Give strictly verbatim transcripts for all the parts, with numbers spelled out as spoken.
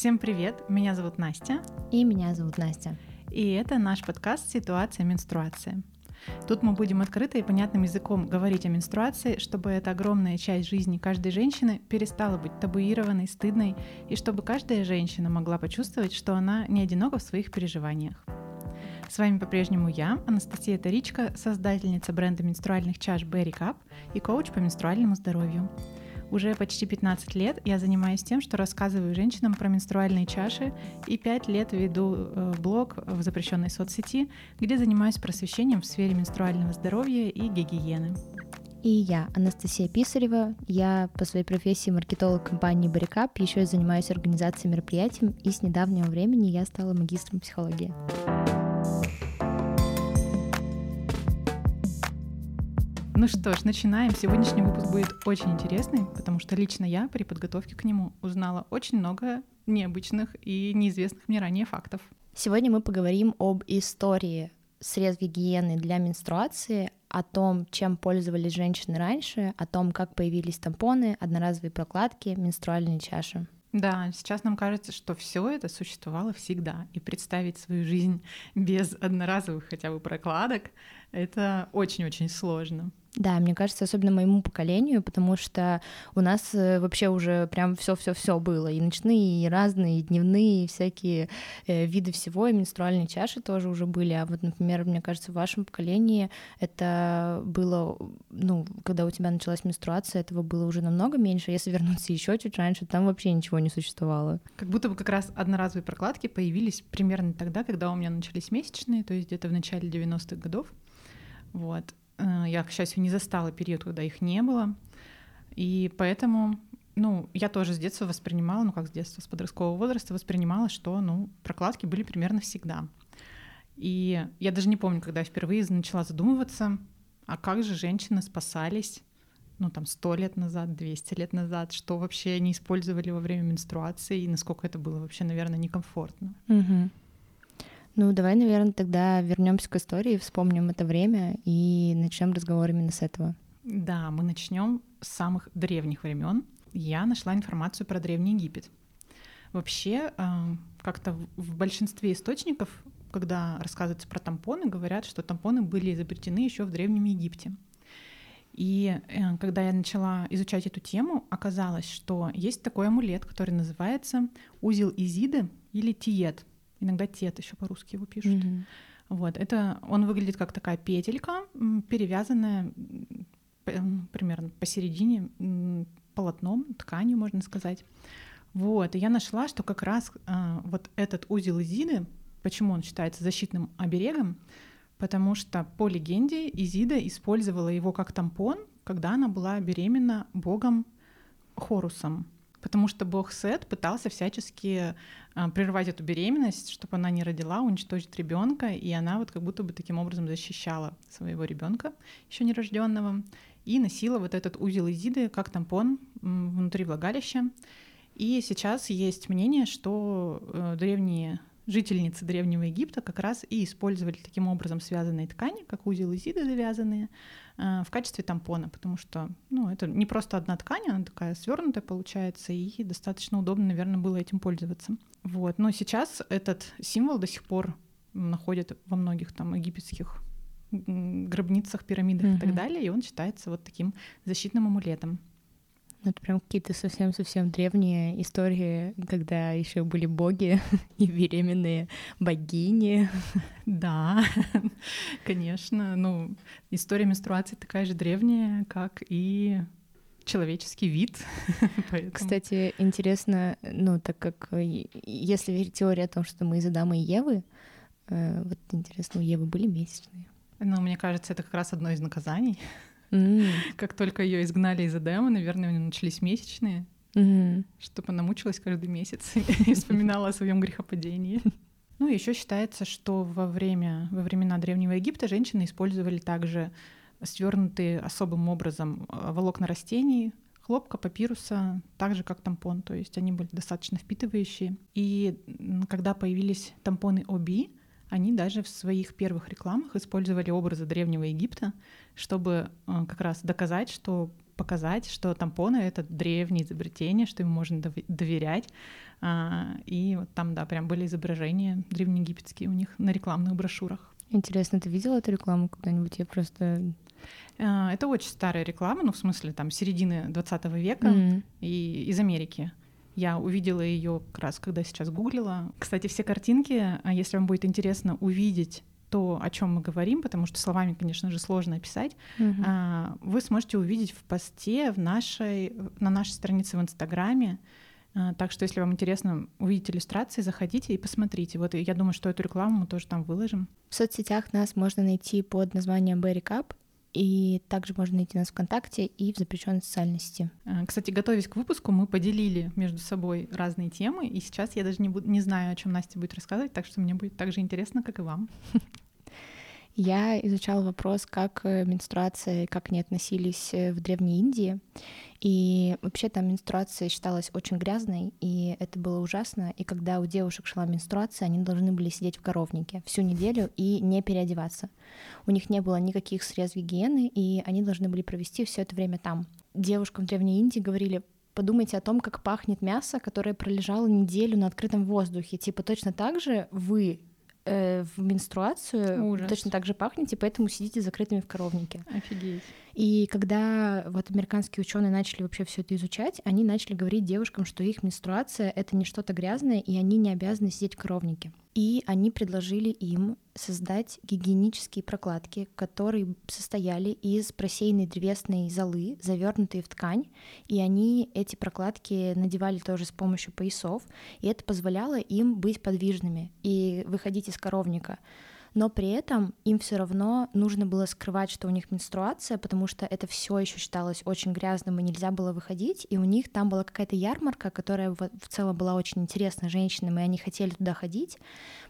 Всем привет, меня зовут Настя. И меня зовут Настя. И это наш подкаст «Ситуация менструации». Тут мы будем открыто и понятным языком говорить о менструации, чтобы эта огромная часть жизни каждой женщины перестала быть табуированной, стыдной, и чтобы каждая женщина могла почувствовать, что она не одинока в своих переживаниях. С вами по-прежнему я, Анастасия Торичко, создательница бренда менструальных чаш BerryCup и коуч по менструальному здоровью. Уже почти пятнадцать лет я занимаюсь тем, что рассказываю женщинам про менструальные чаши, и пять лет веду блог в запрещенной соцсети, где занимаюсь просвещением в сфере менструального здоровья и гигиены. И я, Анастасия Писарева, я по своей профессии маркетолог компании BerryCup, еще и занимаюсь организацией мероприятий, и с недавнего времени я стала магистром психологии. Ну что ж, начинаем. Сегодняшний выпуск будет очень интересный, потому что лично я при подготовке к нему узнала очень много необычных и неизвестных мне ранее фактов. Сегодня мы поговорим об истории средств гигиены для менструации, о том, чем пользовались женщины раньше, о том, как появились тампоны, одноразовые прокладки, менструальные чаши. Да, сейчас нам кажется, что все это существовало всегда, и представить свою жизнь без одноразовых хотя бы прокладок — это очень-очень сложно. Да, мне кажется, особенно моему поколению, потому что у нас вообще уже прям все-все-все было, и ночные, и разные, и дневные, и всякие виды всего, и менструальные чаши тоже уже были, а вот, например, мне кажется, в вашем поколении это было, ну, когда у тебя началась менструация, этого было уже намного меньше, если вернуться еще чуть раньше, там вообще ничего не существовало. Как будто бы как раз одноразовые прокладки появились примерно тогда, когда у меня начались месячные, то есть где-то в начале девяностых годов, вот. Я, к счастью, не застала период, когда их не было, и поэтому, ну, я тоже с детства воспринимала, ну, как с детства, с подросткового возраста воспринимала, что, ну, прокладки были примерно всегда. И я даже не помню, когда я впервые начала задумываться, а как же женщины спасались, ну, там, сто лет назад, двести лет назад, что вообще они использовали во время менструации, и насколько это было вообще, наверное, некомфортно. Mm-hmm. Ну, давай, наверное, тогда вернемся к истории, вспомним это время и начнем разговор именно с этого. Да, мы начнем с самых древних времен. Я нашла информацию про Древний Египет. Вообще, как-то в большинстве источников, когда рассказывается про тампоны, говорят, что тампоны были изобретены еще в Древнем Египте. И когда я начала изучать эту тему, оказалось, что есть такой амулет, который называется «Узел Изиды» или «Тиет». Иногда «Тиет» еще по-русски его пишут. Mm-hmm. Вот, это, он выглядит как такая петелька, перевязанная примерно посередине полотном, тканью, можно сказать. Вот, и я нашла, что как раз а, вот этот узел Изиды, почему он считается защитным оберегом, потому что, по легенде, Изида использовала его как тампон, когда она была беременна богом Хорусом. Потому что бог Сет пытался всячески а, прервать эту беременность, чтобы она не родила, уничтожить ребенка, и она вот как будто бы таким образом защищала своего ребенка, еще нерожденного, и носила вот этот узел Изиды как тампон внутри влагалища. И сейчас есть мнение, что древние жительницы Древнего Египта как раз и использовали таким образом связанные ткани, как узел Изиды завязанные, в качестве тампона, потому что, ну, это не просто одна ткань, она такая свернутая получается, и достаточно удобно, наверное, было этим пользоваться. Вот. Но сейчас этот символ до сих пор находят во многих там египетских гробницах, пирамидах mm-hmm. и так далее, и он считается вот таким защитным амулетом. Ну, это прям какие-то совсем-совсем древние истории, когда еще были боги и беременные богини. Да, конечно. Ну, история менструации такая же древняя, как и человеческий вид. Кстати, интересно, ну, так как если верить теории о том, что мы из Адама и Евы, вот интересно, у Евы были месячные? Ну, мне кажется, это как раз одно из наказаний. Mm. Как только ее изгнали из Эдема, наверное, у нее начались месячные, mm-hmm. чтобы она мучилась каждый месяц и вспоминала о своем грехопадении. Ну, еще считается, что во время, во времена Древнего Египта женщины использовали также свернутые особым образом волокна растений, хлопка, папируса, так же как тампон, то есть они были достаточно впитывающие. И когда появились тампоны о би, они даже в своих первых рекламах использовали образы Древнего Египта, чтобы как раз доказать, что показать, что тампоны — это древнее изобретение, что им можно доверять. И вот там, да, прям были изображения древнеегипетские у них на рекламных брошюрах. Интересно, ты видела эту рекламу когда-нибудь? Я просто... Это очень старая реклама, ну, в смысле, там, середины двадцатого века mm-hmm. и из Америки. Я увидела ее как раз, когда сейчас гуглила. Кстати, все картинки, если вам будет интересно увидеть то, о чем мы говорим, потому что словами, конечно же, сложно описать, mm-hmm. вы сможете увидеть в посте в нашей, на нашей странице в Инстаграме. Так что, если вам интересно увидеть иллюстрации, заходите и посмотрите. Вот я думаю, что эту рекламу мы тоже там выложим. В соцсетях нас можно найти под названием BerryCup. И также можно найти нас ВКонтакте и в запрещенной социальной сети. Кстати, готовясь к выпуску, мы поделили между собой разные темы, и сейчас я даже не, буду, не знаю, о чем Настя будет рассказывать, так что мне будет так же интересно, как и вам. Я изучала вопрос, как менструация, как к ней относились в Древней Индии. И вообще там менструация считалась очень грязной, и это было ужасно. И когда у девушек шла менструация, они должны были сидеть в коровнике всю неделю и не переодеваться. У них не было никаких средств гигиены, и они должны были провести все это время там. Девушкам в Древней Индии говорили: подумайте о том, как пахнет мясо, которое пролежало неделю на открытом воздухе. Типа точно так же вы... в менструацию Ужас. Точно так же пахнете, поэтому сидите закрытыми в коровнике. Офигеть. И когда вот американские ученые начали вообще все это изучать, они начали говорить девушкам, что их менструация — это не что-то грязное, и они не обязаны сидеть в коровнике. И они предложили им создать гигиенические прокладки, которые состояли из просеянной древесной золы, завернутые в ткань, и они эти прокладки надевали тоже с помощью поясов, и это позволяло им быть подвижными и выходить из коровника. Но при этом им все равно нужно было скрывать, что у них менструация, потому что это все еще считалось очень грязным, и нельзя было выходить. И у них там была какая-то ярмарка, которая в целом была очень интересна женщинам, и они хотели туда ходить.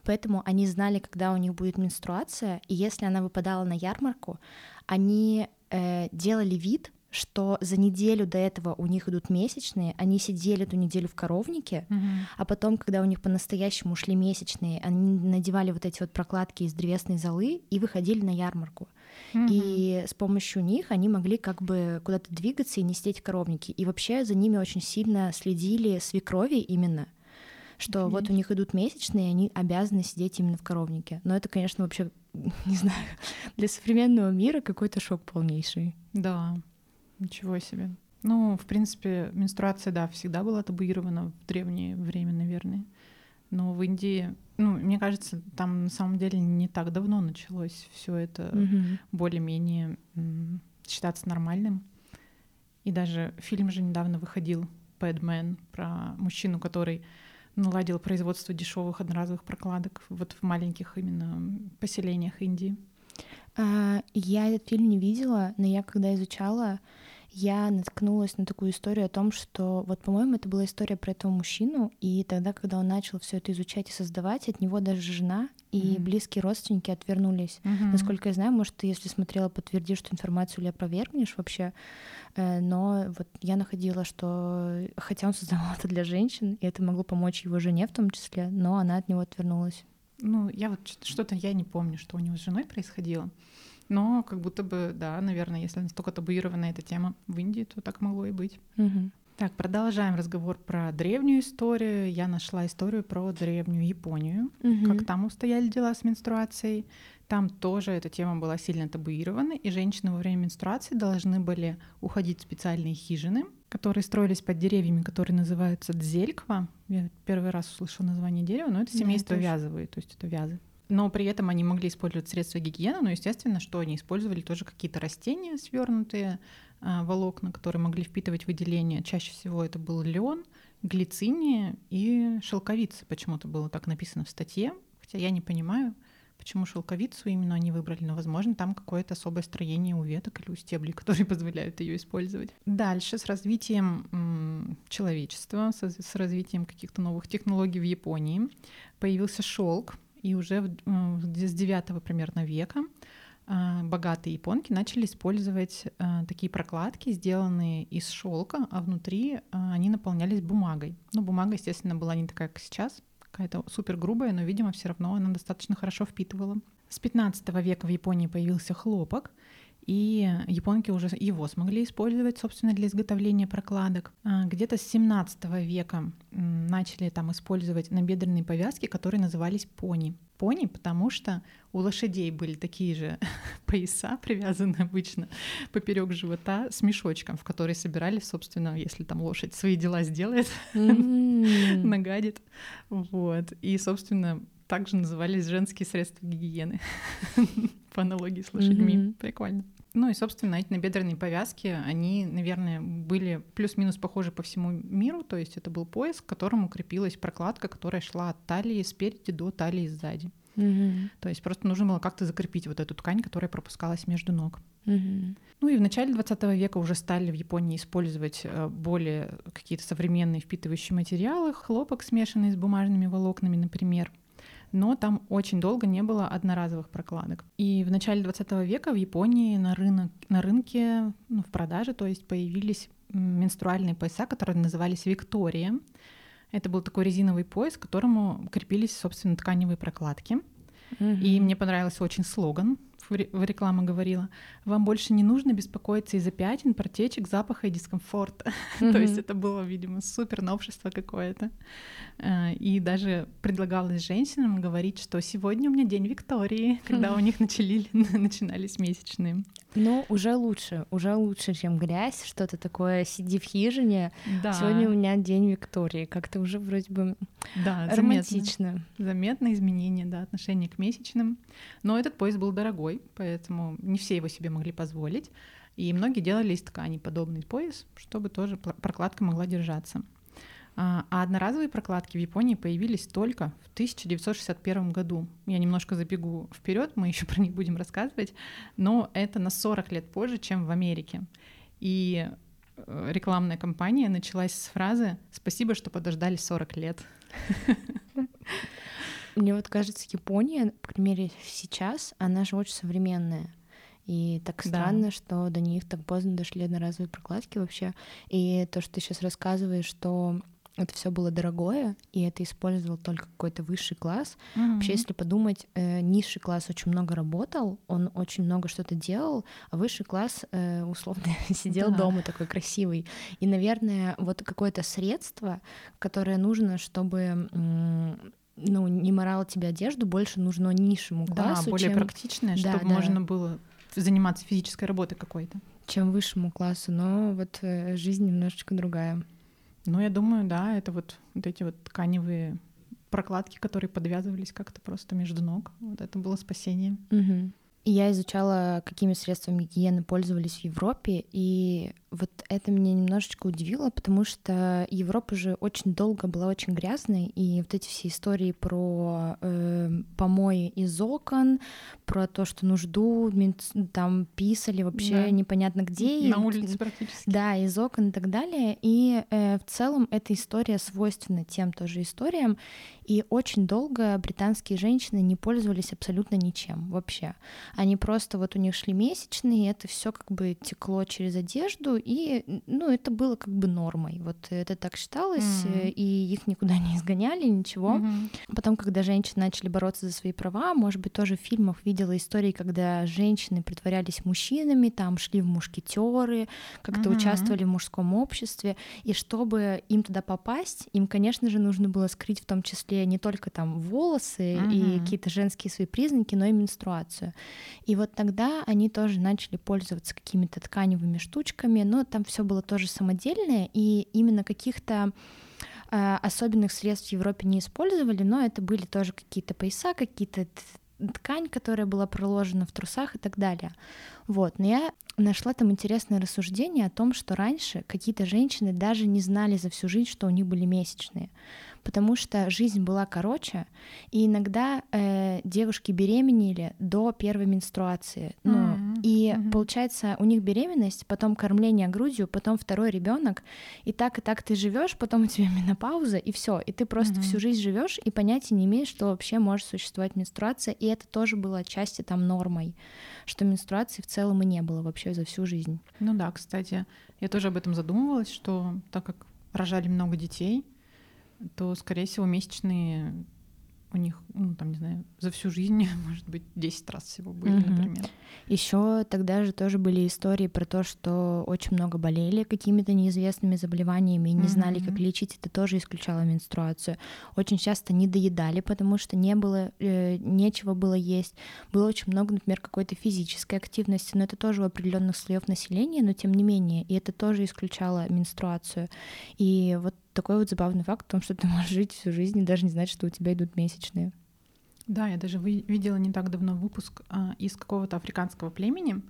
Поэтому они знали, когда у них будет менструация, и если она выпадала на ярмарку, они э, делали вид, что за неделю до этого у них идут месячные, они сидели эту неделю в коровнике, mm-hmm. а потом, когда у них по-настоящему шли месячные, они надевали вот эти вот прокладки из древесной золы и выходили на ярмарку. Mm-hmm. И с помощью них они могли как бы куда-то двигаться и не сидеть в коровнике. И вообще за ними очень сильно следили свекрови именно, что mm-hmm. вот у них идут месячные, и они обязаны сидеть именно в коровнике. Но это, конечно, вообще, не знаю, для современного мира какой-то шок полнейший. Да. Ничего себе. Ну, в принципе, менструация, да, всегда была табуирована в древнее время, наверное. Но в Индии, ну, мне кажется, там на самом деле не так давно началось все это mm-hmm. более-менее м- считаться нормальным. И даже фильм же недавно выходил, Padman, про мужчину, который наладил производство дешевых одноразовых прокладок вот в маленьких именно поселениях Индии. Я этот фильм не видела, но я когда изучала, я наткнулась на такую историю о том, что вот, по-моему, это была история про этого мужчину, и тогда, когда он начал все это изучать и создавать, от него даже жена и mm-hmm. близкие родственники отвернулись. Mm-hmm. Насколько я знаю, может, ты, если смотрела, подтвердишь эту информацию или опровергнешь вообще, но вот я находила, что хотя он создавал это для женщин, и это могло помочь его жене в том числе, но она от него отвернулась. Ну, я вот что-то, я не помню, что у него с женой происходило, но как будто бы, да, наверное, если настолько табуирована эта тема в Индии, то так могло и быть. Угу. Так, продолжаем разговор про древнюю историю. Я нашла историю про древнюю Японию, угу. как там устояли дела с менструацией. Там тоже эта тема была сильно табуирована, и женщины во время менструации должны были уходить в специальные хижины, которые строились под деревьями, которые называются дзельква. Я первый раз услышала название дерева, но это семейство да, вязовые, то есть это вязы. Но при этом они могли использовать средства гигиены, но, естественно, что они использовали тоже какие-то растения, свернутые волокна, которые могли впитывать выделения. Чаще всего это был лен, глициния и шелковица. Почему-то было так написано в статье, хотя я не понимаю, почему шелковицу именно они выбрали, но, возможно, там какое-то особое строение у веток или у стеблей, которые позволяют ее использовать. Дальше с развитием м- человечества, с, с развитием каких-то новых технологий в Японии появился шелк, и уже в, м- с девятого примерно века э, богатые японки начали использовать э, такие прокладки, сделанные из шелка, а внутри э, они наполнялись бумагой. Ну, бумага, естественно, была не такая, как сейчас, какая-то супер грубая, но, видимо, все равно она достаточно хорошо впитывала. С пятнадцатого века в Японии появился хлопок, И японки уже его смогли использовать, собственно, для изготовления прокладок. Где-то с семнадцатого века начали там использовать набедренные повязки, которые назывались пони. Пони, потому что у лошадей были такие же пояса, привязаны обычно поперек живота с мешочком, в который собирали, собственно, если там лошадь свои дела сделает, mm-hmm. нагадит. Вот. И, собственно, также назывались женские средства гигиены по аналогии с лошадьми. Mm-hmm. Прикольно. Ну и, собственно, эти набедренные повязки, они, наверное, были плюс-минус похожи по всему миру, то есть это был пояс, к которому крепилась прокладка, которая шла от талии спереди до талии сзади. Mm-hmm. То есть просто нужно было как-то закрепить вот эту ткань, которая пропускалась между ног. Mm-hmm. Ну и в начале двадцатого века уже стали в Японии использовать более какие-то современные впитывающие материалы, хлопок, смешанный с бумажными волокнами, например. Но там очень долго не было одноразовых прокладок. И в начале двадцатого века в Японии на, рынок, на рынке, ну, в продаже, то есть появились менструальные пояса, которые назывались «Виктория». Это был такой резиновый пояс, к которому крепились, собственно, тканевые прокладки. Mm-hmm. И мне понравился очень слоган, в рекламе говорила: «Вам больше не нужно беспокоиться из-за пятен, протечек, запаха и дискомфорта». Mm-hmm. То есть это было, видимо, супер новшество какое-то. И даже предлагалось женщинам говорить, что сегодня у меня день Виктории, когда mm-hmm. у них начали, начинались месячные. Ну, уже лучше, уже лучше, чем грязь, что-то такое, сиди в хижине, да. Сегодня у меня день Виктории, как-то уже вроде бы да, романтично. Заметно, заметно изменение, да, отношение к месячным. Но этот пояс был дорогой, поэтому не все его себе могли позволить, и многие делали из ткани подобный пояс, чтобы тоже прокладка могла держаться. А одноразовые прокладки в Японии появились только в тысяча девятьсот шестьдесят первом году. Я немножко забегу вперед, мы еще про них будем рассказывать, но это на сорок лет позже, чем в Америке. И рекламная кампания началась с фразы «Спасибо, что подождали сорок лет». Мне вот кажется, Япония, по крайней мере сейчас, она же очень современная. И так странно, да. что до них так поздно дошли одноразовые прокладки вообще. И то, что ты сейчас рассказываешь, что это все было дорогое, и это использовал только какой-то высший класс. Mm-hmm. Вообще, если подумать, низший класс очень много работал, он очень много что-то делал, а высший класс условно сидел да. дома такой красивый. И, наверное, вот какое-то средство, которое нужно, чтобы... ну, не марало тебе одежду, больше нужно низшему классу. Да, более чем... практичное, да, чтобы да. можно было заниматься физической работой какой-то. Чем высшему классу, но вот жизнь немножечко другая. Ну, я думаю, да, это вот, вот эти вот тканевые прокладки, которые подвязывались как-то просто между ног. Вот это было спасение. Угу. И я изучала, какими средствами гигиены пользовались в Европе, и вот это меня немножечко удивило, потому что Европа же очень долго была очень грязной, и вот эти все истории про э, помои из окон, про то, что нужду, там писали вообще да. непонятно где. На улице практически. Да, из окон и так далее. И э, в целом эта история свойственна тем тоже историям, и очень долго британские женщины не пользовались абсолютно ничем вообще. Они просто, вот у них шли месячные, и это все как бы текло через одежду, и, ну, это было как бы нормой. Вот это так считалось, mm-hmm. и их никуда не изгоняли, ничего. Mm-hmm. Потом, когда женщины начали бороться за свои права, может быть, тоже в фильмах видела истории, когда женщины притворялись мужчинами, там шли в мушкетеры, как-то mm-hmm. участвовали в мужском обществе, и чтобы им туда попасть, им, конечно же, нужно было скрыть в том числе не только там волосы mm-hmm. и какие-то женские свои признаки, но и менструацию. И вот тогда они тоже начали пользоваться какими-то тканевыми штучками, но там все было тоже самодельное, и именно каких-то э, особенных средств в Европе не использовали, но это были тоже какие-то пояса, какие-то ткань, которая была проложена в трусах и так далее. Вот. Но я нашла там интересное рассуждение о том, что раньше какие-то женщины даже не знали за всю жизнь, что у них были месячные, потому что жизнь была короче, и иногда э, девушки беременели до первой менструации. Ну, mm-hmm. И mm-hmm. получается, у них беременность, потом кормление грудью, потом второй ребенок, и так и так ты живешь, потом у тебя менопауза, и все, и ты просто mm-hmm. всю жизнь живешь и понятия не имеешь, что вообще может существовать менструация, и это тоже было отчасти там нормой, что менструации в целом и не было вообще за всю жизнь. Ну да, кстати, я тоже об этом задумывалась, что так как рожали много детей, то, скорее всего, месячные у них, ну, там, не знаю, за всю жизнь, может быть, десять раз всего были, mm-hmm. например. Еще тогда же тоже были истории про то, что очень много болели какими-то неизвестными заболеваниями и не mm-hmm. знали, как лечить. Это тоже исключало менструацию. Очень часто не доедали, потому что не было, э, нечего было есть. Было очень много, например, какой-то физической активности, но это тоже у определенных слоев населения, но тем не менее. И это тоже исключало менструацию. И вот такой вот забавный факт о том, что ты можешь жить всю жизнь и даже не знать, что у тебя идут месячные. Да, я даже видела не так давно выпуск из какого-то африканского племени,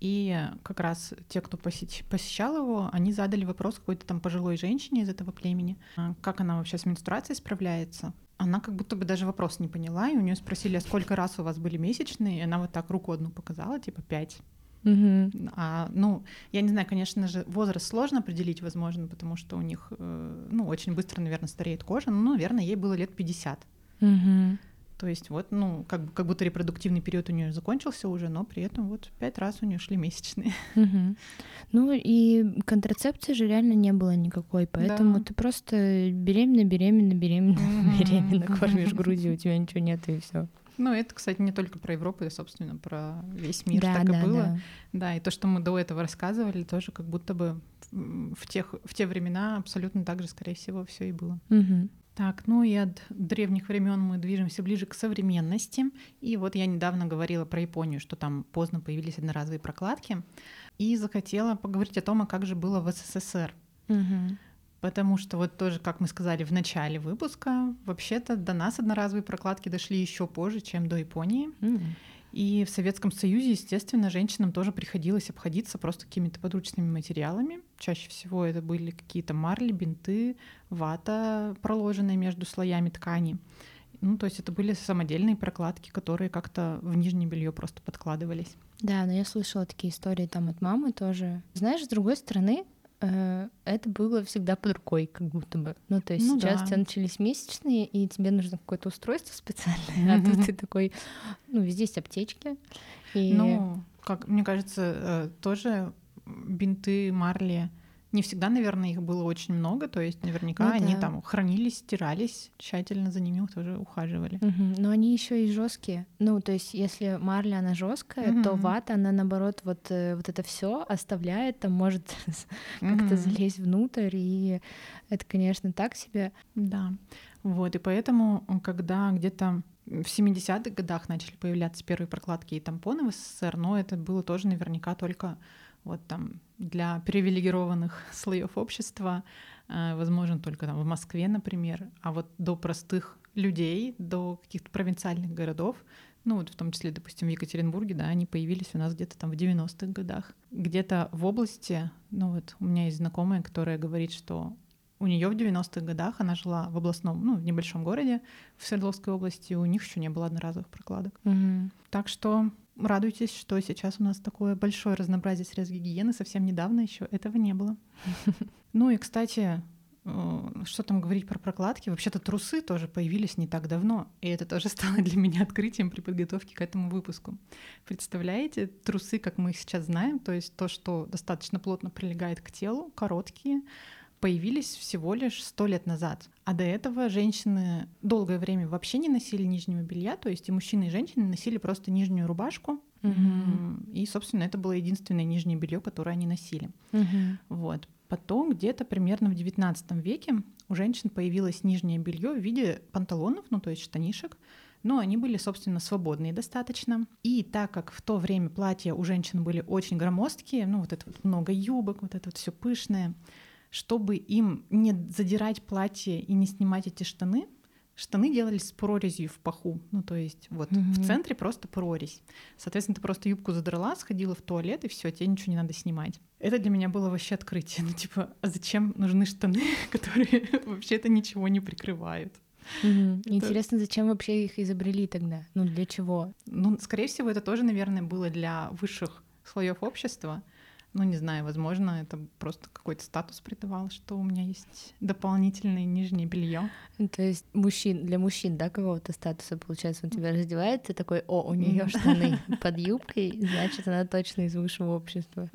и как раз те, кто посещал его, они задали вопрос какой-то там пожилой женщине из этого племени, как она вообще с менструацией справляется. Она как будто бы даже вопрос не поняла, и у нее спросили, а сколько раз у вас были месячные, и она вот так руку одну показала, типа пять. Uh-huh. А, ну, я не знаю, конечно же, возраст сложно определить, возможно, потому что у них, ну, очень быстро, наверное, стареет кожа, но, наверное, ей было лет пятьдесят. Uh-huh. То есть вот, ну, как, как будто репродуктивный период у нее закончился уже, но при этом вот пять раз у нее шли месячные. Uh-huh. Ну, и контрацепции же реально не было никакой, поэтому да. ты просто беременна, беременна, беременна, uh-huh. беременна, кормишь грудью, у тебя ничего нет, и все. Ну, это, кстати, не только про Европу, и, собственно, про весь мир да, так да, и было. Да. да, и то, что мы до этого рассказывали, тоже как будто бы в, тех, в те времена абсолютно так же, скорее всего, все и было. Угу. Так, ну и от древних времен мы движемся ближе к современности. И вот я недавно говорила про Японию, что там поздно появились одноразовые прокладки, и захотела поговорить о том, а как же было в СССР. Угу. Потому что вот тоже, как мы сказали в начале выпуска, вообще-то до нас одноразовые прокладки дошли еще позже, чем до Японии. Mm-hmm. И в Советском Союзе, естественно, женщинам тоже приходилось обходиться просто какими-то подручными материалами. Чаще всего это были какие-то марли, бинты, вата, проложенная между слоями ткани. Ну, то есть это были самодельные прокладки, которые как-то в нижнее белье просто подкладывались. Да, но я слышала такие истории там от мамы тоже. Знаешь, с другой стороны, это было всегда под рукой, как будто бы. Ну, то есть ну, сейчас да. у тебя начались месячные, и тебе нужно какое-то устройство специальное, а тут ты такой, ну, везде есть аптечки. И... Ну, как мне кажется, тоже бинты, марли, не всегда, наверное, их было очень много, то есть наверняка ну, да. они там хранились, стирались, тщательно за ними тоже ухаживали. Угу. Но они еще и жесткие. Ну, то есть, если марля она жесткая, угу. то вата она наоборот вот, вот это все оставляет, там может угу. как-то залезть внутрь, и это, конечно, так себе. Да. Вот и поэтому, когда где-то в семидесятых годах начали появляться первые прокладки и тампоны в СССР, но это было тоже наверняка только вот там для привилегированных слоев общества, возможно, только там в Москве, например, а вот до простых людей, до каких-то провинциальных городов, ну вот в том числе, допустим, в Екатеринбурге, да, они появились у нас где-то там в девяностых годах. Где-то в области, ну вот у меня есть знакомая, которая говорит, что у нее в девяностых годах она жила в областном, ну, в небольшом городе в Свердловской области, у них еще не было одноразовых прокладок. Угу. Так что радуйтесь, что сейчас у нас такое большое разнообразие средств гигиены. Совсем недавно еще этого не было. Ну и, кстати, что там говорить про прокладки? Вообще-то трусы тоже появились не так давно, и это тоже стало для меня открытием при подготовке к этому выпуску. Представляете, трусы, как мы их сейчас знаем, то есть то, что достаточно плотно прилегает к телу, короткие, появились всего лишь сто лет назад. А до этого женщины долгое время вообще не носили нижнего белья, то есть и мужчины, и женщины носили просто нижнюю рубашку. Mm-hmm. И, собственно, это было единственное нижнее белье, которое они носили. Mm-hmm. Вот. Потом где-то примерно в девятнадцатом веке у женщин появилось нижнее белье в виде панталонов, ну то есть штанишек, но они были, собственно, свободные достаточно. И так как в то время платья у женщин были очень громоздкие, ну вот это вот много юбок, вот это вот все пышное, чтобы им не задирать платье и не снимать эти штаны, штаны делались с прорезью в паху. Ну, то есть вот mm-hmm. в центре просто прорезь. Соответственно, ты просто юбку задрала, сходила в туалет, и все, тебе ничего не надо снимать. Это для меня было вообще открытие. Ну, типа, а зачем нужны штаны, которые вообще-то ничего не прикрывают? Mm-hmm. Это... Интересно, зачем вообще их изобрели тогда? Ну, для чего? Ну, скорее всего, это тоже, наверное, было для высших слоев общества. Ну, не знаю, возможно, это просто какой-то статус придавал, что у меня есть дополнительное нижнее белье. То есть мужчин, для мужчин, да, какого-то статуса, получается, он тебя раздевает, ты такой, о, у нее штаны под юбкой, значит, она точно из высшего общества.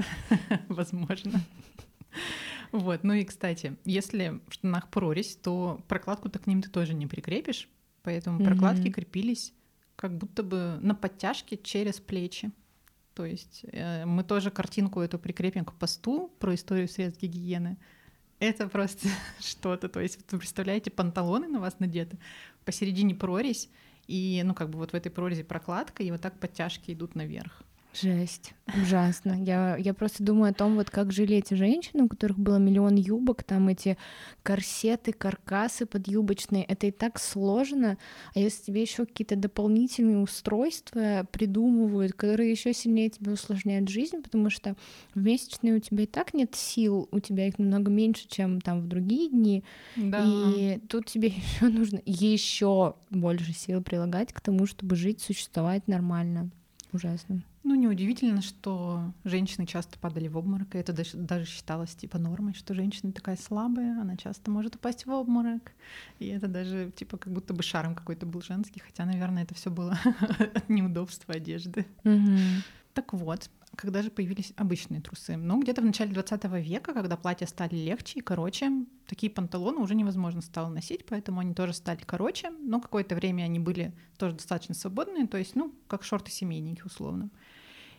Возможно. Вот, ну и, кстати, если в штанах прорезь, то прокладку-то к ним ты тоже не прикрепишь. Поэтому mm-hmm. прокладки крепились как будто бы на подтяжке через плечи. То есть э, мы тоже картинку эту прикрепим к посту про историю средств гигиены. Это просто что-то. То есть вы представляете, панталоны на вас надеты, посередине прорезь, и ну как бы вот в этой прорези прокладка, и вот так подтяжки идут наверх. Жесть, ужасно. Я, я просто думаю о том, вот как жили эти женщины, у которых было миллион юбок, там эти корсеты, каркасы подюбочные. Это и так сложно. А если тебе еще какие-то дополнительные устройства придумывают, которые еще сильнее тебе усложняют жизнь, потому что в месячные у тебя и так нет сил, у тебя их намного меньше, чем там в другие дни. Да. И тут тебе еще нужно еще больше сил прилагать к тому, чтобы жить, существовать нормально. Ужасно. Ну, неудивительно, что женщины часто падали в обморок, и это даже, даже считалось типа нормой, что женщина такая слабая, она часто может упасть в обморок, и это даже типа как будто бы шарм какой-то был женский, хотя, наверное, это все было от неудобства одежды. Угу. Так вот, когда же появились обычные трусы? Ну, где-то в начале двадцатого века, когда платья стали легче и короче, такие панталоны уже невозможно стало носить, поэтому они тоже стали короче, но какое-то время они были тоже достаточно свободные, то есть, ну, как шорты-семейники условно.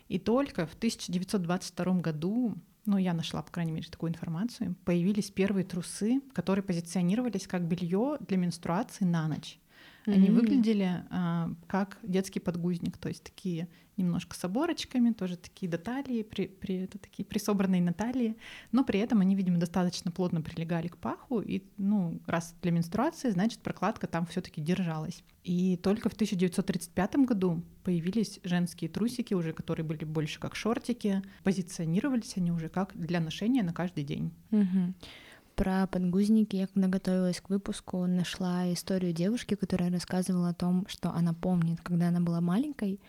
И только в тысяча девятьсот двадцать втором году, ну, я нашла, по крайней мере, такую информацию, появились первые трусы, которые позиционировались как белье для менструации на ночь. Они mm-hmm. выглядели а, как детский подгузник, то есть такие немножко с оборочками, тоже такие до талии, при, при, это такие присобранные на талии, но при этом они, видимо, достаточно плотно прилегали к паху, и, ну, раз для менструации, значит, прокладка там все-таки держалась. И только в тысяча девятьсот тридцать пятом году появились женские трусики, уже которые были больше как шортики, позиционировались они уже как для ношения на каждый день. Mm-hmm. Про подгузники я, когда готовилась к выпуску, нашла историю девушки, которая рассказывала о том, что она помнит, когда она была маленькой,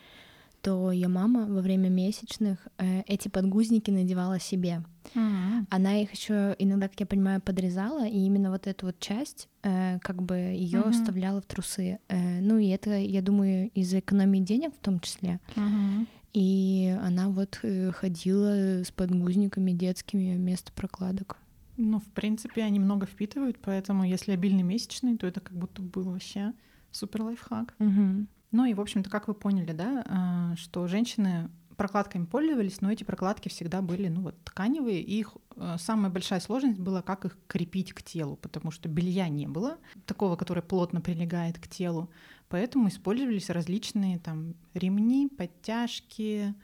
то ее мама во время месячных э, эти подгузники надевала себе. Mm-hmm. Она их еще иногда, как я понимаю, подрезала, и именно вот эту вот часть э, как бы ее mm-hmm. вставляла в трусы. Э, ну и это, я думаю, из-за экономии денег в том числе. Mm-hmm. И она вот э, ходила с подгузниками детскими вместо прокладок. Ну, в принципе, они много впитывают, поэтому если обильный месячный, то это как будто был вообще супер лайфхак. Угу. Ну и, в общем-то, как вы поняли, да, что женщины прокладками пользовались, но эти прокладки всегда были, ну, вот, тканевые, и их самая большая сложность была, как их крепить к телу, потому что белья не было, такого, которое плотно прилегает к телу, поэтому использовались различные там ремни, подтяжки,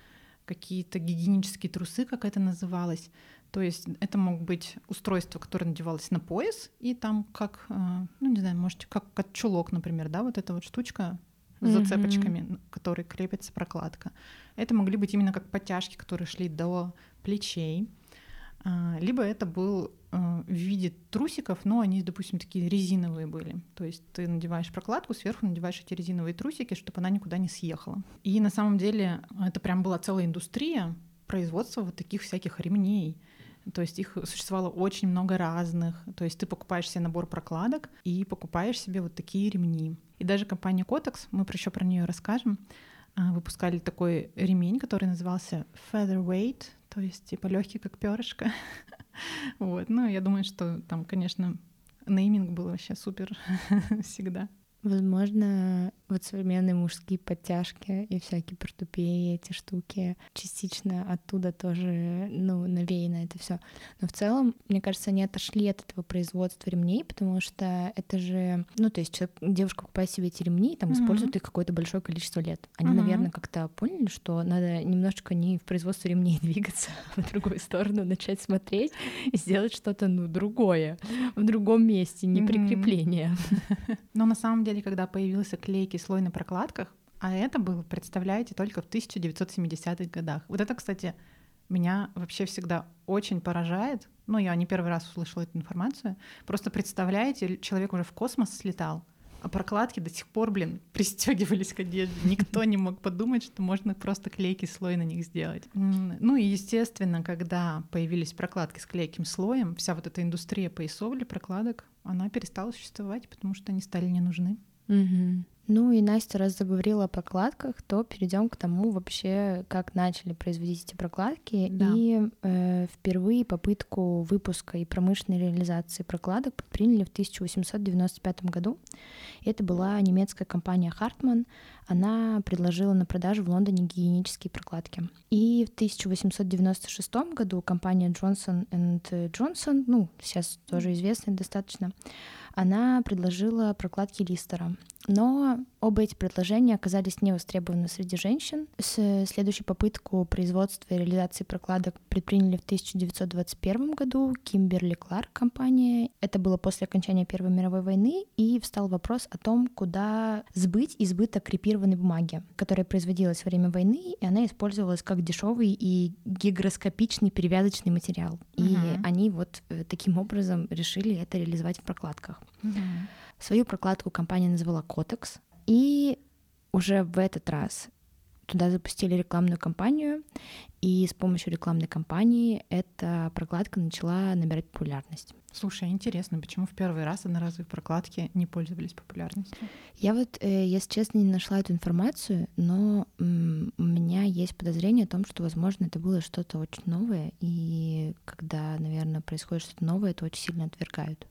какие-то гигиенические трусы, как это называлось. То есть это мог быть устройство, которое надевалось на пояс, и там как, ну не знаю, можете, как, как чулок, например, да, вот эта вот штучка с mm-hmm. зацепочками, к которой крепится прокладка. Это могли быть именно как подтяжки, которые шли до плечей. Либо это был в виде трусиков, но они, допустим, такие резиновые были. То есть ты надеваешь прокладку, сверху надеваешь эти резиновые трусики, чтобы она никуда не съехала. И на самом деле это прям была целая индустрия производства вот таких всяких ремней. То есть их существовало очень много разных. То есть ты покупаешь себе набор прокладок и покупаешь себе вот такие ремни. И даже компания Kotex, мы еще про нее расскажем, выпускали такой ремень, который назывался featherweight, то есть типа легкий как перышко. Вот. Ну, я думаю, что там, конечно, нейминг был вообще супер всегда. Возможно, вот современные мужские подтяжки и всякие портупеи, эти штуки, частично оттуда тоже, ну, навеяно это все. Но в целом, мне кажется, они отошли от этого производства ремней, потому что это же, ну, то есть человек, девушка покупает себе эти ремни и там mm-hmm. использует их какое-то большое количество лет. Они, mm-hmm. наверное, как-то поняли, что надо немножечко не в производство ремней двигаться, а в другую сторону начать смотреть и сделать что-то, ну, другое, в другом месте, не mm-hmm. прикрепление. Но на самом деле, когда появился клейкий слой на прокладках, а это было, представляете, только в тысяча девятьсот семидесятых годах. Вот это, кстати, меня вообще всегда очень поражает. Ну, я не первый раз услышала эту информацию. Просто представляете, человек уже в космос слетал, а прокладки до сих пор, блин, пристёгивались к одежде. Никто не мог подумать, что можно просто клейкий слой на них сделать. Ну и, естественно, когда появились прокладки с клейким слоем, вся вот эта индустрия поясов для прокладок, она перестала существовать, потому что они стали не нужны. Угу. Ну и Настя, раз заговорила о прокладках, то перейдем к тому вообще, как начали производить эти прокладки, да. и э, впервые попытку выпуска и промышленной реализации прокладок предприняли в тысяча восемьсот девяносто пятом году. Это была немецкая компания Hartmann. Она предложила на продажу в Лондоне гигиенические прокладки. И в тысяча восемьсот девяносто шестом году компания Johnson энд Johnson, ну, сейчас тоже известная достаточно, она предложила прокладки Листера. Но оба эти предложения оказались не востребованы среди женщин. Следующую попытку производства и реализации прокладок предприняли в тысяча девятьсот двадцать первом году Kimberly Clark компания. Это было после окончания Первой мировой войны, и встал вопрос о том, куда сбыть избыток крепированной бумаги, которая производилась во время войны, и она использовалась как дешевый и гигроскопичный перевязочный материал. Угу. И они вот таким образом решили это реализовать в прокладках. Угу. Свою прокладку компания назвала Kotex, и уже в этот раз туда запустили рекламную кампанию, и с помощью рекламной кампании эта прокладка начала набирать популярность. Слушай, интересно, почему в первый раз одноразовые прокладки не пользовались популярностью? Я вот, если честно, не нашла эту информацию, но у меня есть подозрение о том, что, возможно, это было что-то очень новое, и когда, наверное, происходит что-то новое, это очень сильно отвергают.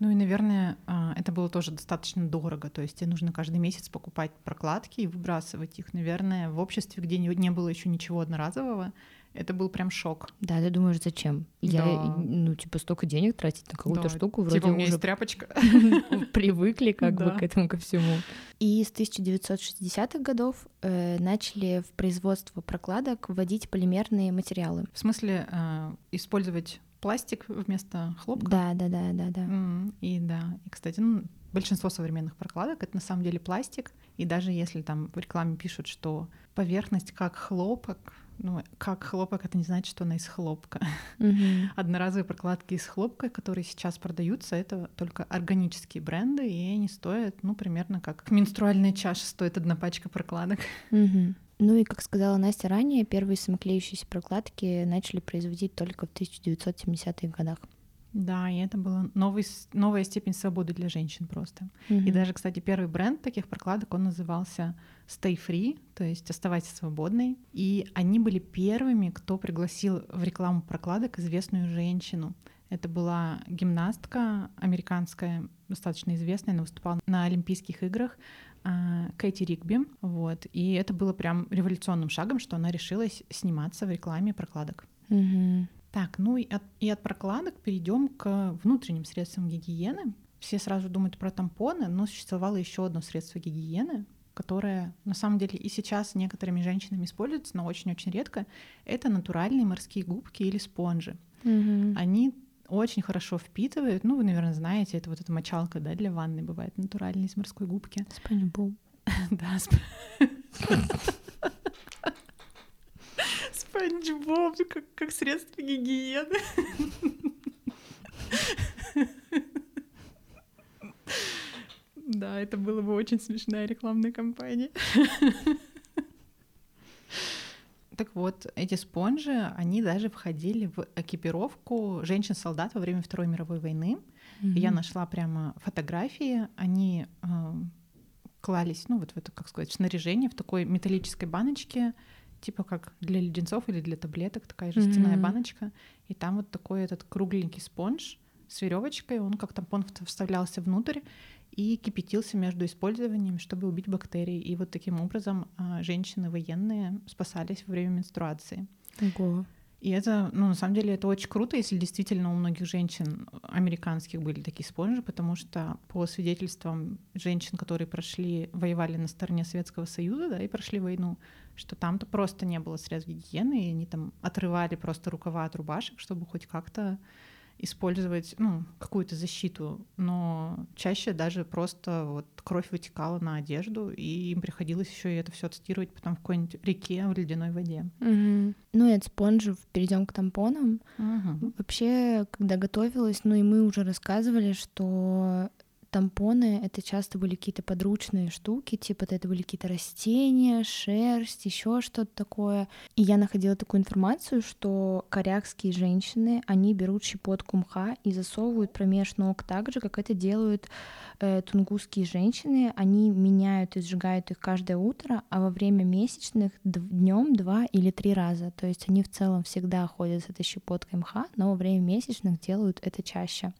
Ну и, наверное, это было тоже достаточно дорого, то есть тебе нужно каждый месяц покупать прокладки и выбрасывать их, наверное, в обществе, где не было еще ничего одноразового, это был прям шок. Да, ты думаешь, зачем? Да. Я, ну, типа, столько денег тратить на какую-то да. штуку, вроде типа, у меня уже есть тряпочка. Привыкли как бы к этому ко всему. И с тысяча девятьсот шестидесятых годов начали в производство прокладок вводить полимерные материалы. В смысле, использовать пластик вместо хлопка. Да, да, да, да, да. Mm-hmm. И да, и кстати, ну, большинство современных прокладок это на самом деле пластик, и даже если там в рекламе пишут, что поверхность как хлопок, ну как хлопок, это не значит, что она из хлопка. Mm-hmm. Одноразовые прокладки из хлопка, которые сейчас продаются, это только органические бренды, и они стоят, ну примерно как менструальная чаша стоит одна пачка прокладок. Mm-hmm. Ну и, как сказала Настя ранее, первые самоклеющиеся прокладки начали производить только в тысяча девятьсот семидесятых годах. Да, и это была новый, новая степень свободы для женщин просто. Mm-hmm. И даже, кстати, первый бренд таких прокладок, он назывался Stay Free, то есть «Оставайся свободной». И они были первыми, кто пригласил в рекламу прокладок известную женщину. Это была гимнастка американская, достаточно известная, она выступала на Олимпийских играх, Кэти Ригби, вот, и это было прям революционным шагом, что она решилась сниматься в рекламе прокладок. Mm-hmm. Так, ну и от, и от прокладок перейдем к внутренним средствам гигиены. Все сразу думают про тампоны, но существовало еще одно средство гигиены, которое на самом деле и сейчас некоторыми женщинами используется, но очень-очень редко. Это натуральные морские губки или спонжи. Mm-hmm. Они очень хорошо впитывают. Ну, вы, наверное, знаете, это вот эта мочалка, да, для ванны бывает натуральная из морской губки. Спанч-боб. Да, спанч-боб, как средство гигиены. Да, это была бы очень смешная рекламная кампания. Так вот, эти спонжи, они даже входили в экипировку женщин-солдат во время Второй мировой войны. Mm-hmm. Я нашла прямо фотографии. Они э, клались, ну вот в это, как сказать, в снаряжение, в такой металлической баночке, типа как для леденцов или для таблеток, такая жестяная mm-hmm. баночка. И там вот такой этот кругленький спонж с веревочкой, он как тампон вставлялся внутрь и кипятился между использованием, чтобы убить бактерии. И вот таким образом женщины военные спасались во время менструации. Ого. И это, ну, на самом деле, это очень круто, если действительно у многих женщин американских были такие спонжи, потому что по свидетельствам женщин, которые прошли, воевали на стороне Советского Союза, да, и прошли войну, что там-то просто не было средств гигиены, и они там отрывали просто рукава от рубашек, чтобы хоть как-то использовать, ну, какую-то защиту, но чаще даже просто вот кровь вытекала на одежду, и им приходилось еще и это все отстирывать потом в какой-нибудь реке, в ледяной воде. Угу. Ну и от спонжев перейдем к тампонам. Угу. Вообще, когда готовилась, ну и мы уже рассказывали, что Тампоны — это часто были какие-то подручные штуки, типа это были какие-то растения, шерсть, еще что-то такое. И я находила такую информацию, что корякские женщины, они берут щепотку мха и засовывают промеж ног так же, как это делают э, тунгусские женщины. Они меняют и сжигают их каждое утро, а во время месячных днем два или три раза. То есть они в целом всегда ходят с этой щепоткой мха, но во время месячных делают это чаще.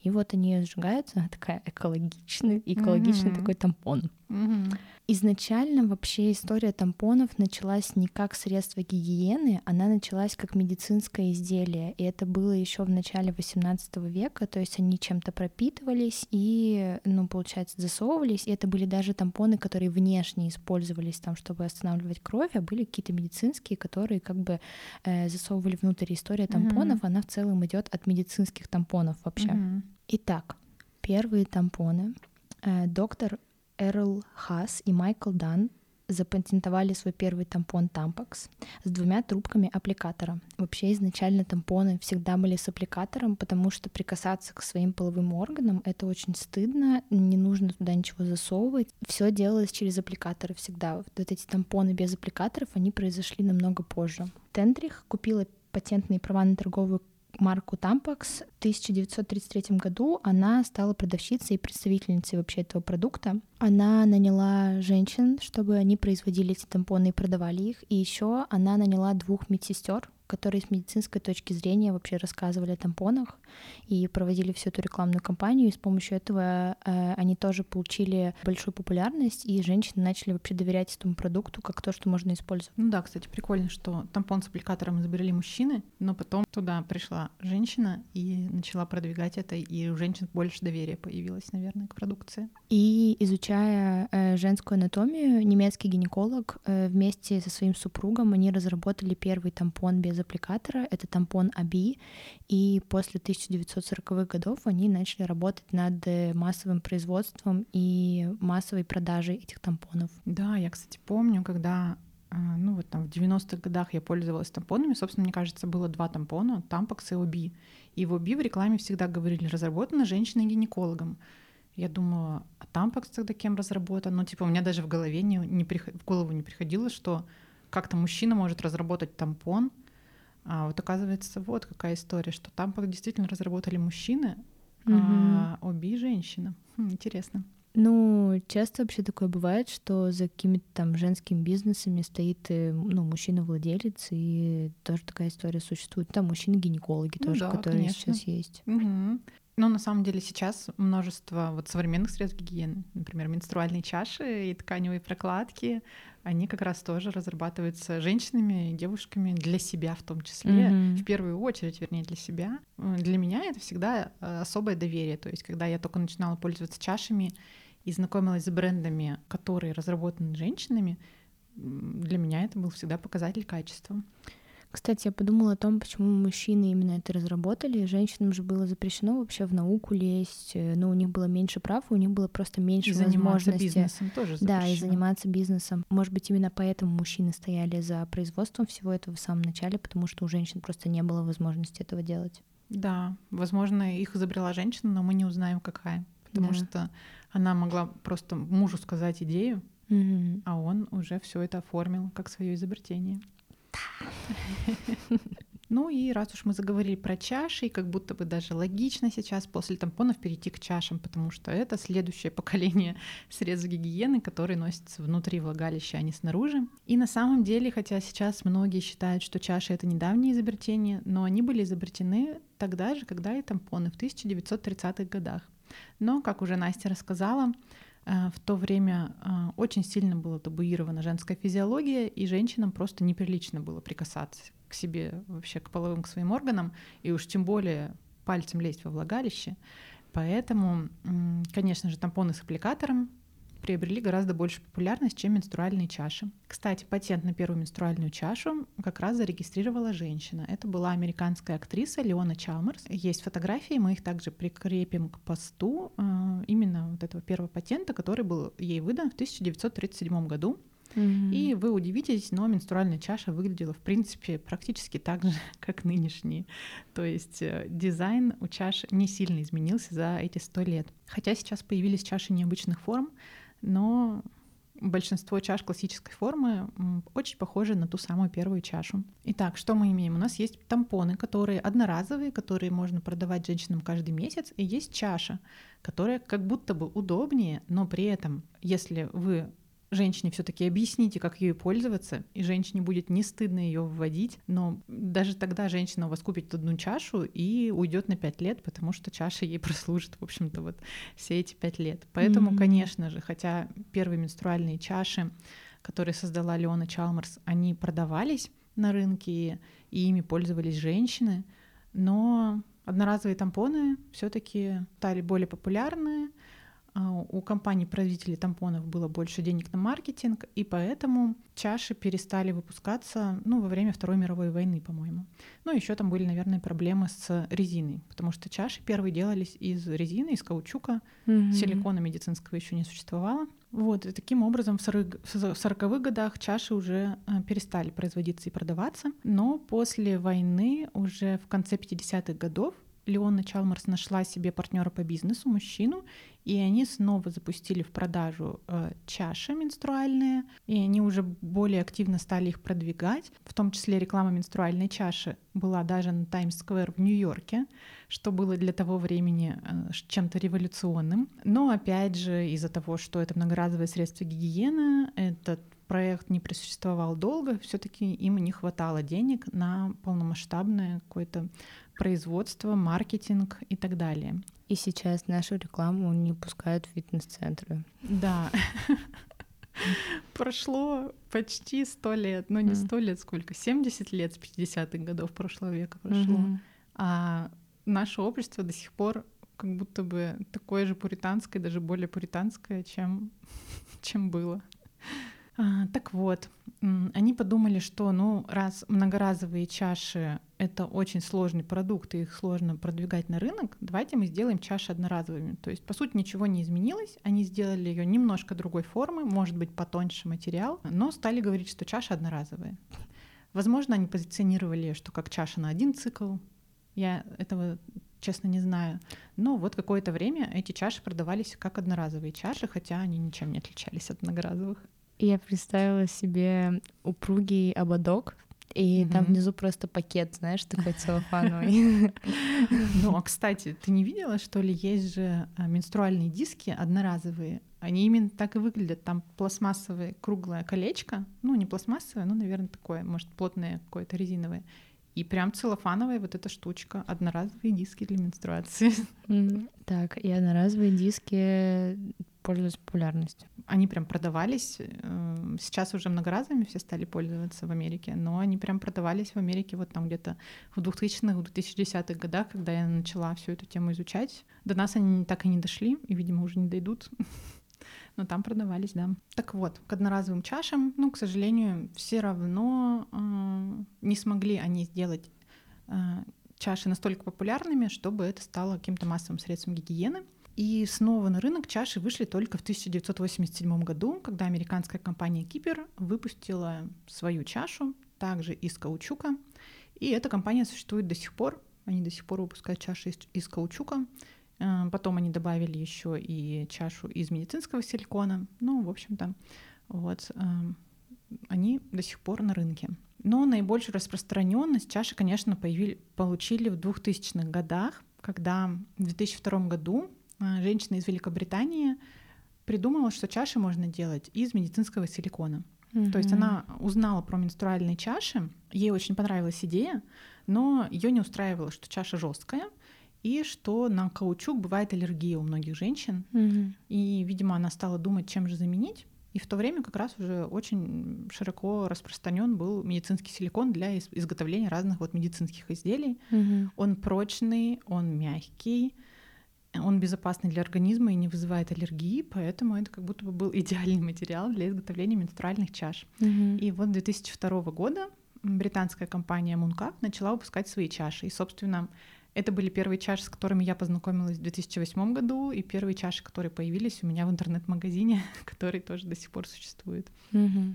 И вот они ее сжигают, она такая экологичный, экологичный mm-hmm. такой тампон. Mm-hmm. Изначально вообще история тампонов началась не как средство гигиены, она началась как медицинское изделие, и это было еще в начале восемнадцатого века, то есть они чем-то пропитывались и, ну, получается, засовывались, и это были даже тампоны, которые внешне использовались, там, чтобы останавливать кровь, а были какие-то медицинские, которые как бы э, засовывали внутрь. История тампонов, mm-hmm. она в целом идет от медицинских тампонов вообще. Mm-hmm. Итак, первые тампоны э, доктор Эрл Хас и Майкл Дан запатентовали свой первый тампон Tampax с двумя трубками аппликатора. Вообще изначально тампоны всегда были с аппликатором, потому что прикасаться к своим половым органам — это очень стыдно, не нужно туда ничего засовывать. Все делалось через аппликаторы всегда. Вот эти тампоны без аппликаторов, они произошли намного позже. Тендрих купила патентные права на торговую марку Tampax. В тысяча девятьсот тридцать третьем году она стала продавщицей и представительницей вообще этого продукта. Она наняла женщин, чтобы они производили эти тампоны и продавали их. И еще она наняла двух медсестер, которые с медицинской точки зрения вообще рассказывали о тампонах и проводили всю эту рекламную кампанию. И с помощью этого э, они тоже получили большую популярность, и женщины начали вообще доверять этому продукту как то, что можно использовать. Ну да, кстати, прикольно, что тампон с аппликатором изобрели мужчины, но потом туда пришла женщина и начала продвигать это, и у женщин больше доверия появилось, наверное, к продукции. И изучая э, женскую анатомию, немецкий гинеколог э, вместе со своим супругом, они разработали первый тампон без аппликатора, это тампон о би, и после тысяча девятьсот сороковых годов они начали работать над массовым производством и массовой продажей этих тампонов. Да, я, кстати, помню, когда, ну вот там в девяностых годах я пользовалась тампонами, собственно, мне кажется, было два тампона, Tampax и о би, и в о би в рекламе всегда говорили, разработано женщиной-гинекологом. Я думала, а Tampax тогда кем разработан? Ну, типа, у меня даже в голове не, не приход... в голову не приходило, что как-то мужчина может разработать тампон. А вот оказывается, вот какая история, что там действительно разработали мужчины, mm-hmm. а обе женщины. Хм, интересно. Ну, часто вообще такое бывает, что за какими-то там женскими бизнесами стоит, ну, мужчина-владелец, и тоже такая история существует. Там мужчины-гинекологи тоже, ну да, которые конечно. Сейчас есть. Mm-hmm. Ну, на самом деле сейчас множество вот современных средств гигиены, например, менструальные чаши и тканевые прокладки, они как раз тоже разрабатываются женщинами и девушками для себя в том числе, mm-hmm. в первую очередь, вернее, для себя. Для меня это всегда особое доверие, то есть когда я только начинала пользоваться чашами и знакомилась с брендами, которые разработаны женщинами, для меня это был всегда показатель качества. Кстати, я подумала о том, почему мужчины именно это разработали. Женщинам же было запрещено вообще в науку лезть, но у них было меньше прав, у них было просто меньше возможностей. И заниматься бизнесом тоже запрещено. Да, и заниматься бизнесом. Может быть, именно поэтому мужчины стояли за производством всего этого в самом начале, потому что у женщин просто не было возможности этого делать. Да, возможно, их изобрела женщина, но мы не узнаем, какая. Потому да. что она могла просто мужу сказать идею, угу. а он уже все это оформил как свое изобретение. Ну и раз уж мы заговорили про чаши, и как будто бы даже логично сейчас после тампонов перейти к чашам, потому что это следующее поколение средств гигиены, которые носятся внутри влагалища, а не снаружи. И на самом деле, хотя сейчас многие считают, что чаши — это недавнее изобретение, но они были изобретены тогда же, когда и тампоны, в тысяча девятьсот тридцатых годах. Но, как уже Настя рассказала, в то время очень сильно была табуирована женская физиология, и женщинам просто неприлично было прикасаться к себе, вообще к половым, к своим органам, и уж тем более пальцем лезть во влагалище. Поэтому, конечно же, тампоны с аппликатором приобрели гораздо больше популярность, чем менструальные чаши. Кстати, патент на первую менструальную чашу как раз зарегистрировала женщина. Это была американская актриса Леона Чалмерс. Есть фотографии, мы их также прикрепим к посту именно вот этого первого патента, который был ей выдан в тысяча девятьсот тридцать седьмом году. Mm-hmm. И вы удивитесь, но менструальная чаша выглядела, в принципе, практически так же, как нынешние. То есть дизайн у чаш не сильно изменился за эти сто лет. Хотя сейчас появились чаши необычных форм, но большинство чаш классической формы очень похожи на ту самую первую чашу. Итак, что мы имеем? У нас есть тампоны, которые одноразовые, которые можно продавать женщинам каждый месяц, и есть чаша, которая как будто бы удобнее, но при этом, если вы женщине все-таки объясните, как ею пользоваться, и женщине будет не стыдно ее вводить, но даже тогда женщина у вас купит одну чашу и уйдет на пять лет, потому что чаша ей прослужит, в общем-то, вот все эти пять лет. Поэтому, mm-hmm. конечно же, хотя первые менструальные чаши, которые создала Леона Чалмерс, они продавались на рынке, и ими пользовались женщины, но одноразовые тампоны все-таки стали более популярны. У компаний-производителей тампонов было больше денег на маркетинг, и поэтому чаши перестали выпускаться, ну, во время Второй мировой войны, по-моему. Ну, еще там были, наверное, проблемы с резиной, потому что чаши первые делались из резины, из каучука, mm-hmm. силикона медицинского еще не существовало. Вот, и таким образом в сороковых годах чаши уже перестали производиться и продаваться, но после войны, уже в конце пятидесятых годов, Леона Чалмерс нашла себе партнера по бизнесу, мужчину, и они снова запустили в продажу э, чаши менструальные, и они уже более активно стали их продвигать. В том числе реклама менструальной чаши была даже на Таймс-сквер в Нью-Йорке, что было для того времени э, чем-то революционным. Но опять же, из-за того, что это многоразовое средство гигиены, этот проект не просуществовал долго, все-таки им не хватало денег на полномасштабное какое-то производство, маркетинг и так далее. И сейчас нашу рекламу не пускают в фитнес-центры. Да. Прошло почти сто лет, но не сто лет, сколько? семьдесят лет с пятидесятых годов прошлого века прошло. А наше общество до сих пор как будто бы такое же пуританское, даже более пуританское, чем было. Так вот, они подумали, что, ну, раз многоразовые чаши — это очень сложный продукт, и их сложно продвигать на рынок, давайте мы сделаем чаши одноразовыми. То есть, по сути, ничего не изменилось, они сделали ее немножко другой формы, может быть, потоньше материал, но стали говорить, что чаши одноразовые. Возможно, они позиционировали, что как чаша на один цикл. Я этого, честно, не знаю. Но вот какое-то время эти чаши продавались как одноразовые чаши, хотя они ничем не отличались от многоразовых. Я представила себе упругий ободок, и mm-hmm. там внизу просто пакет, знаешь, такой целлофановый. Ну, а, кстати, ты не видела, что ли, есть же менструальные диски одноразовые? Они именно так и выглядят. Там пластмассовое круглое колечко, ну, не пластмассовое, но, наверное, такое, может, плотное какое-то, резиновое. И прям целлофановая вот эта штучка. Одноразовые диски для менструации. Mm-hmm. Так, и одноразовые диски пользуются популярностью. Они прям продавались. Сейчас уже многоразовыми все стали пользоваться в Америке, но они прям продавались в Америке вот там где-то в двухтысячных, в две тысячи десятых годах, когда я начала всю эту тему изучать. До нас они так и не дошли, и, видимо, уже не дойдут. Но там продавались, да. Так вот, к одноразовым чашам, ну, к сожалению, все равно э, не смогли они сделать э, чаши настолько популярными, чтобы это стало каким-то массовым средством гигиены. И снова на рынок чаши вышли только в тысяча девятьсот восемьдесят седьмом году, когда американская компания Keeper выпустила свою чашу, также из каучука. И эта компания существует до сих пор. Они до сих пор выпускают чаши из, из каучука. Потом они добавили еще и чашу из медицинского силикона. Ну, в общем-то, вот они до сих пор на рынке. Но наибольшую распространенность чаши, конечно, появили, получили в двухтысячных годах, когда в две тысячи втором году женщина из Великобритании придумала, что чаши можно делать из медицинского силикона. Mm-hmm. То есть она узнала про менструальные чаши, ей очень понравилась идея, но ее не устраивало, что чаша жесткая и что на каучук бывает аллергия у многих женщин. Mm-hmm. И, видимо, она стала думать, чем же заменить. И в то время как раз уже очень широко распространен был медицинский силикон для изготовления разных вот медицинских изделий. Mm-hmm. Он прочный, он мягкий, он безопасный для организма и не вызывает аллергии, поэтому это как будто бы был идеальный материал для изготовления менструальных чаш. Mm-hmm. И вот с две тысячи второго года британская компания Mooncup начала выпускать свои чаши. И, собственно, это были первые чаши, с которыми я познакомилась в две тысячи восьмом году, и первые чаши, которые появились у меня в интернет-магазине, который тоже до сих пор существует. Mm-hmm.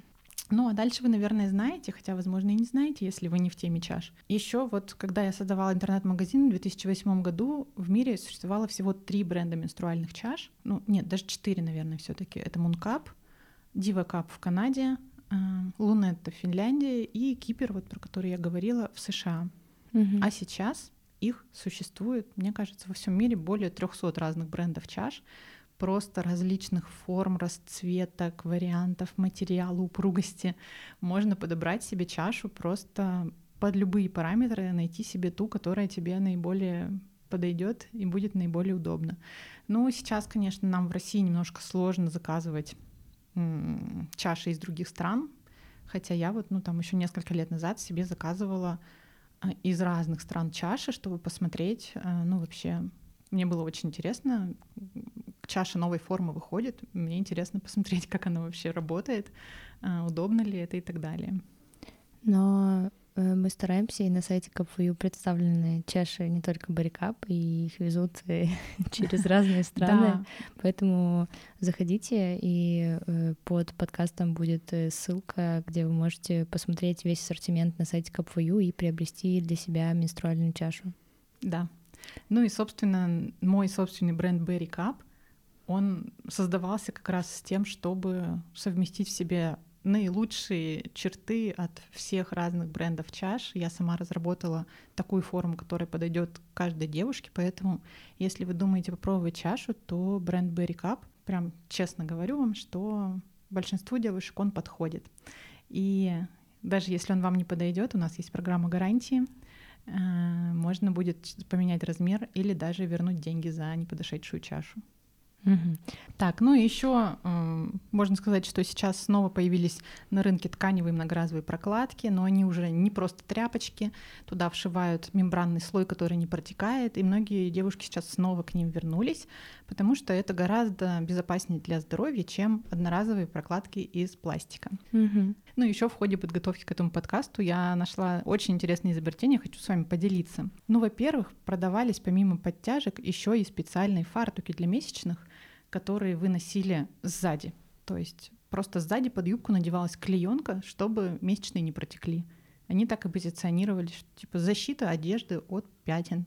Ну, а дальше вы, наверное, знаете, хотя, возможно, и не знаете, если вы не в теме чаш. Еще вот, когда я создавала интернет-магазин в две тысячи восьмом году, в мире существовало всего три бренда менструальных чаш. Ну, нет, даже четыре, наверное, все-таки. Это Mooncup, Diva Cup в Канаде, Lunette в Финляндии и Keeper, вот про который я говорила, в США. Угу. А сейчас их существует, мне кажется, во всем мире более трехсот разных брендов чаш, просто различных форм, расцветок, вариантов, материала, упругости. Можно подобрать себе чашу просто под любые параметры, найти себе ту, которая тебе наиболее подойдет и будет наиболее удобно. Ну, сейчас, конечно, нам в России немножко сложно заказывать м- чаши из других стран, хотя я вот, ну, там еще несколько лет назад себе заказывала из разных стран чаши, чтобы посмотреть, ну, вообще... Мне было очень интересно. Чаша новой формы выходит. Мне интересно посмотреть, как она вообще работает, удобно ли это и так далее. Но мы стараемся, и на сайте Cup фор ю представлены чаши не только BerryCup, и их везут через разные страны. Поэтому заходите, и под подкастом будет ссылка, где вы можете посмотреть весь ассортимент на сайте Cup фор ю и приобрести для себя менструальную чашу. Да. Ну и, собственно, мой собственный бренд BerryCup, он создавался как раз с тем, чтобы совместить в себе наилучшие черты от всех разных брендов чаш. Я сама разработала такую форму, которая подойдет каждой девушке, поэтому если вы думаете попробовать чашу, то бренд BerryCup, прям честно говорю вам, что большинству девушек он подходит. И даже если он вам не подойдет, у нас есть программа гарантии, можно будет поменять размер или даже вернуть деньги за неподошедшую чашу. Угу. Так, ну и еще э, можно сказать, что сейчас снова появились на рынке тканевые многоразовые прокладки, но они уже не просто тряпочки, туда вшивают мембранный слой, который не протекает, и многие девушки сейчас снова к ним вернулись, потому что это гораздо безопаснее для здоровья, чем одноразовые прокладки из пластика. Угу. Ну и еще в ходе подготовки к этому подкасту я нашла очень интересные изобретения, хочу с вами поделиться. Ну, во-первых, продавались помимо подтяжек еще и специальные фартуки для месячных, которые вы носили сзади. То есть просто сзади под юбку надевалась клеенка, чтобы месячные не протекли. Они так и позиционировались, типа защита одежды от пятен.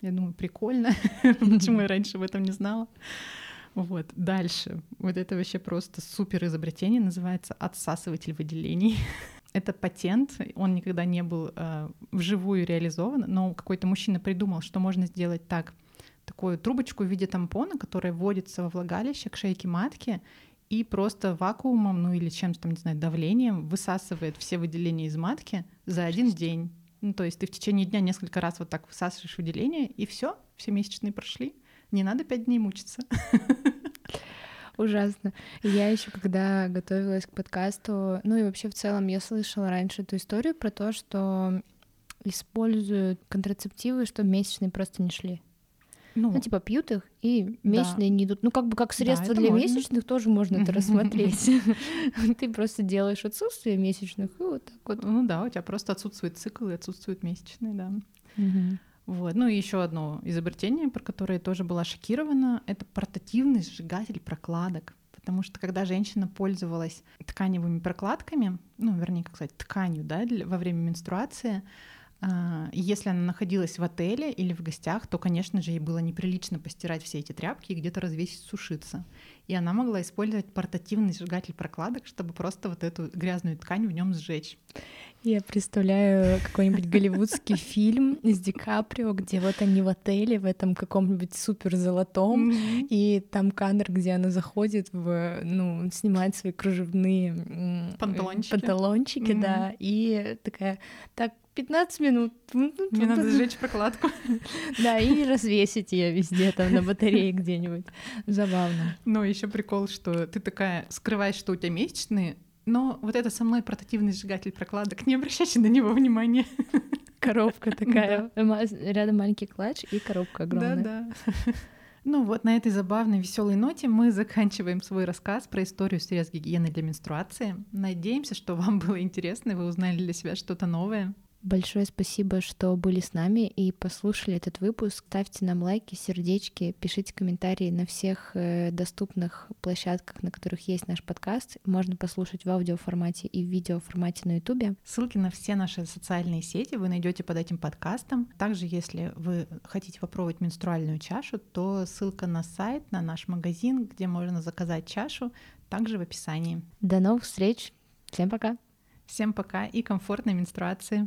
Я думаю, прикольно, почему я раньше об этом не знала. Вот, дальше. Вот это вообще просто супер изобретение, называется отсасыватель выделений. Это патент, он никогда не был э, вживую реализован, но какой-то мужчина придумал, что можно сделать так, такую трубочку в виде тампона, которая вводится во влагалище к шейке матки и просто вакуумом, ну или чем-то там, не знаю, давлением высасывает все выделения из матки за один день. Ну, то есть ты в течение дня несколько раз вот так высасываешь выделения, и все, все месячные прошли. Не надо пять дней мучиться. Ужасно. Я еще когда готовилась к подкасту, ну и вообще в целом я слышала раньше эту историю про то, что используют контрацептивы, чтобы месячные просто не шли. Ну, ну типа пьют их, и месячные да. не идут. Ну, как бы как средство да, для можно. месячных тоже можно это рассмотреть. Ты просто делаешь отсутствие месячных, и вот так вот. Ну да, у тебя просто отсутствует цикл, и отсутствуют месячные, да. Вот. Ну и еще одно изобретение, про которое я тоже была шокирована, это портативный сжигатель прокладок. Потому что когда женщина пользовалась тканевыми прокладками, ну, вернее, как сказать, тканью, да, для, во время менструации, э, если она находилась в отеле или в гостях, то, конечно же, ей было неприлично постирать все эти тряпки и где-то развесить, сушиться. И она могла использовать портативный сжигатель прокладок, чтобы просто вот эту грязную ткань в нем сжечь. Я представляю какой-нибудь голливудский фильм с Ди Каприо, где вот они в отеле в этом каком-нибудь супер золотом, mm-hmm. и там кадр, где она заходит в, ну, снимает свои кружевные панталончики, панталончики mm-hmm. да, и такая, так, пятнадцать минут. Мне надо сжечь прокладку. Да, и развесить ее везде, там, на батарее где-нибудь. Забавно. Ну, еще прикол, что ты такая, скрываешь, что у тебя месячные, но вот это со мной портативный сжигатель прокладок, не обращайте на него внимания. Коробка такая. Да. Рядом маленький клатч и коробка огромная. Да, да. Ну вот на этой забавной, веселой ноте мы заканчиваем свой рассказ про историю средств гигиены для менструации. Надеемся, что вам было интересно, и вы узнали для себя что-то новое. Большое спасибо, что были с нами и послушали этот выпуск. Ставьте нам лайки, сердечки, пишите комментарии на всех доступных площадках, на которых есть наш подкаст. Можно послушать в аудиоформате и в видеоформате на Ютубе. Ссылки на все наши социальные сети вы найдете под этим подкастом. Также, если вы хотите попробовать менструальную чашу, то ссылка на сайт, на наш магазин, где можно заказать чашу, также в описании. До новых встреч! Всем пока! Всем пока и комфортной менструации!